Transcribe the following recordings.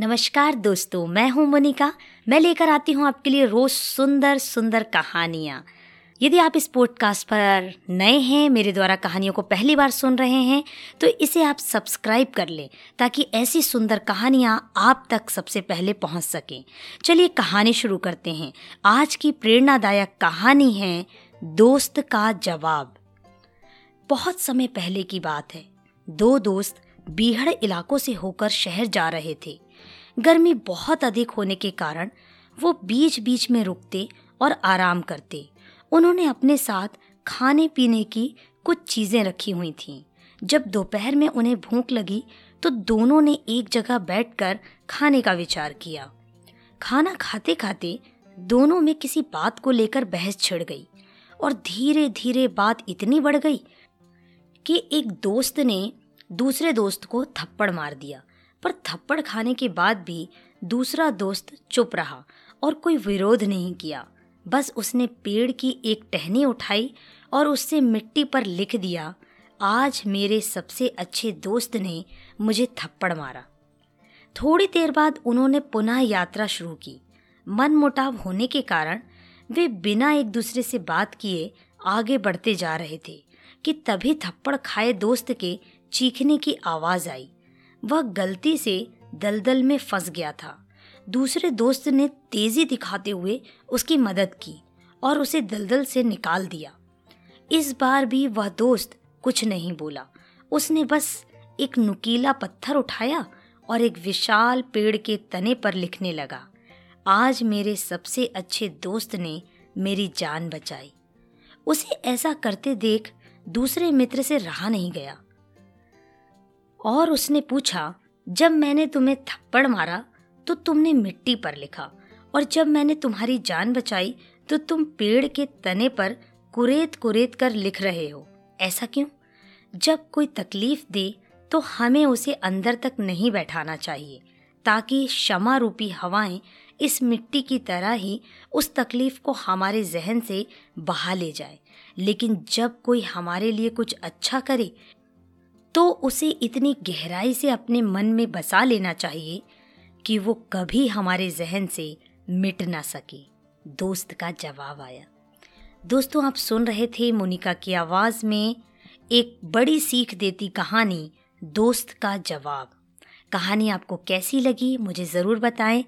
नमस्कार दोस्तों, मैं हूं मोनिका। मैं लेकर आती हूं आपके लिए रोज़ सुंदर सुंदर कहानियां। यदि आप इस पॉडकास्ट पर नए हैं, मेरे द्वारा कहानियों को पहली बार सुन रहे हैं, तो इसे आप सब्सक्राइब कर लें ताकि ऐसी सुंदर कहानियां आप तक सबसे पहले पहुंच सकें। चलिए कहानी शुरू करते हैं। आज की प्रेरणादायक कहानी है दोस्त का जवाब। बहुत समय पहले की बात है। दो दोस्त बीहड़ इलाकों से होकर शहर जा रहे थे। गर्मी बहुत अधिक होने के कारण वो बीच बीच में रुकते और आराम करते। उन्होंने अपने साथ खाने पीने की कुछ चीज़ें रखी हुई थीं। जब दोपहर में उन्हें भूख लगी तो दोनों ने एक जगह बैठकर खाने का विचार किया। खाना खाते खाते दोनों में किसी बात को लेकर बहस छिड़ गई और धीरे धीरे बात इतनी बढ़ गई कि एक दोस्त ने दूसरे दोस्त को थप्पड़ मार दिया। पर थप्पड़ खाने के बाद भी दूसरा दोस्त चुप रहा और कोई विरोध नहीं किया। बस उसने पेड़ की एक टहनी उठाई और उससे मिट्टी पर लिख दिया, आज मेरे सबसे अच्छे दोस्त ने मुझे थप्पड़ मारा। थोड़ी देर बाद उन्होंने पुनः यात्रा शुरू की। मनमुटाव होने के कारण वे बिना एक दूसरे से बात किए आगे बढ़ते जा रहे थे कि तभी थप्पड़ खाए दोस्त के चीखने की आवाज़ आई। वह गलती से दलदल में फंस गया था। दूसरे दोस्त ने तेजी दिखाते हुए उसकी मदद की और उसे दलदल से निकाल दिया। इस बार भी वह दोस्त कुछ नहीं बोला। उसने बस एक नुकीला पत्थर उठाया और एक विशाल पेड़ के तने पर लिखने लगा, आज मेरे सबसे अच्छे दोस्त ने मेरी जान बचाई। उसे ऐसा करते देख दूसरे मित्र से रहा नहीं गया और उसने पूछा, जब मैंने तुम्हें थप्पड़ मारा तो तुमने मिट्टी पर लिखा, और जब मैंने तुम्हारी जान बचाई तो तुम पेड़ के तने पर कुरेद कुरेद कर लिख रहे हो, ऐसा क्यों? जब कोई तकलीफ दे तो हमें उसे अंदर तक नहीं बैठाना चाहिए ताकि क्षमा रूपी हवाएं इस मिट्टी की तरह ही उस तकलीफ को हमारे जहन से बहा ले जाए। लेकिन जब कोई हमारे लिए कुछ अच्छा करे तो उसे इतनी गहराई से अपने मन में बसा लेना चाहिए कि वो कभी हमारे जहन से मिट ना सके। दोस्त का जवाब आया। दोस्तों, आप सुन रहे थे मोनिका की आवाज़ में एक बड़ी सीख देती कहानी दोस्त का जवाब। कहानी आपको कैसी लगी मुझे ज़रूर बताएं।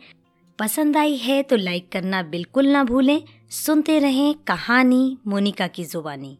पसंद आई है तो लाइक करना बिल्कुल ना भूलें। सुनते रहें कहानी मोनिका की ज़ुबानी।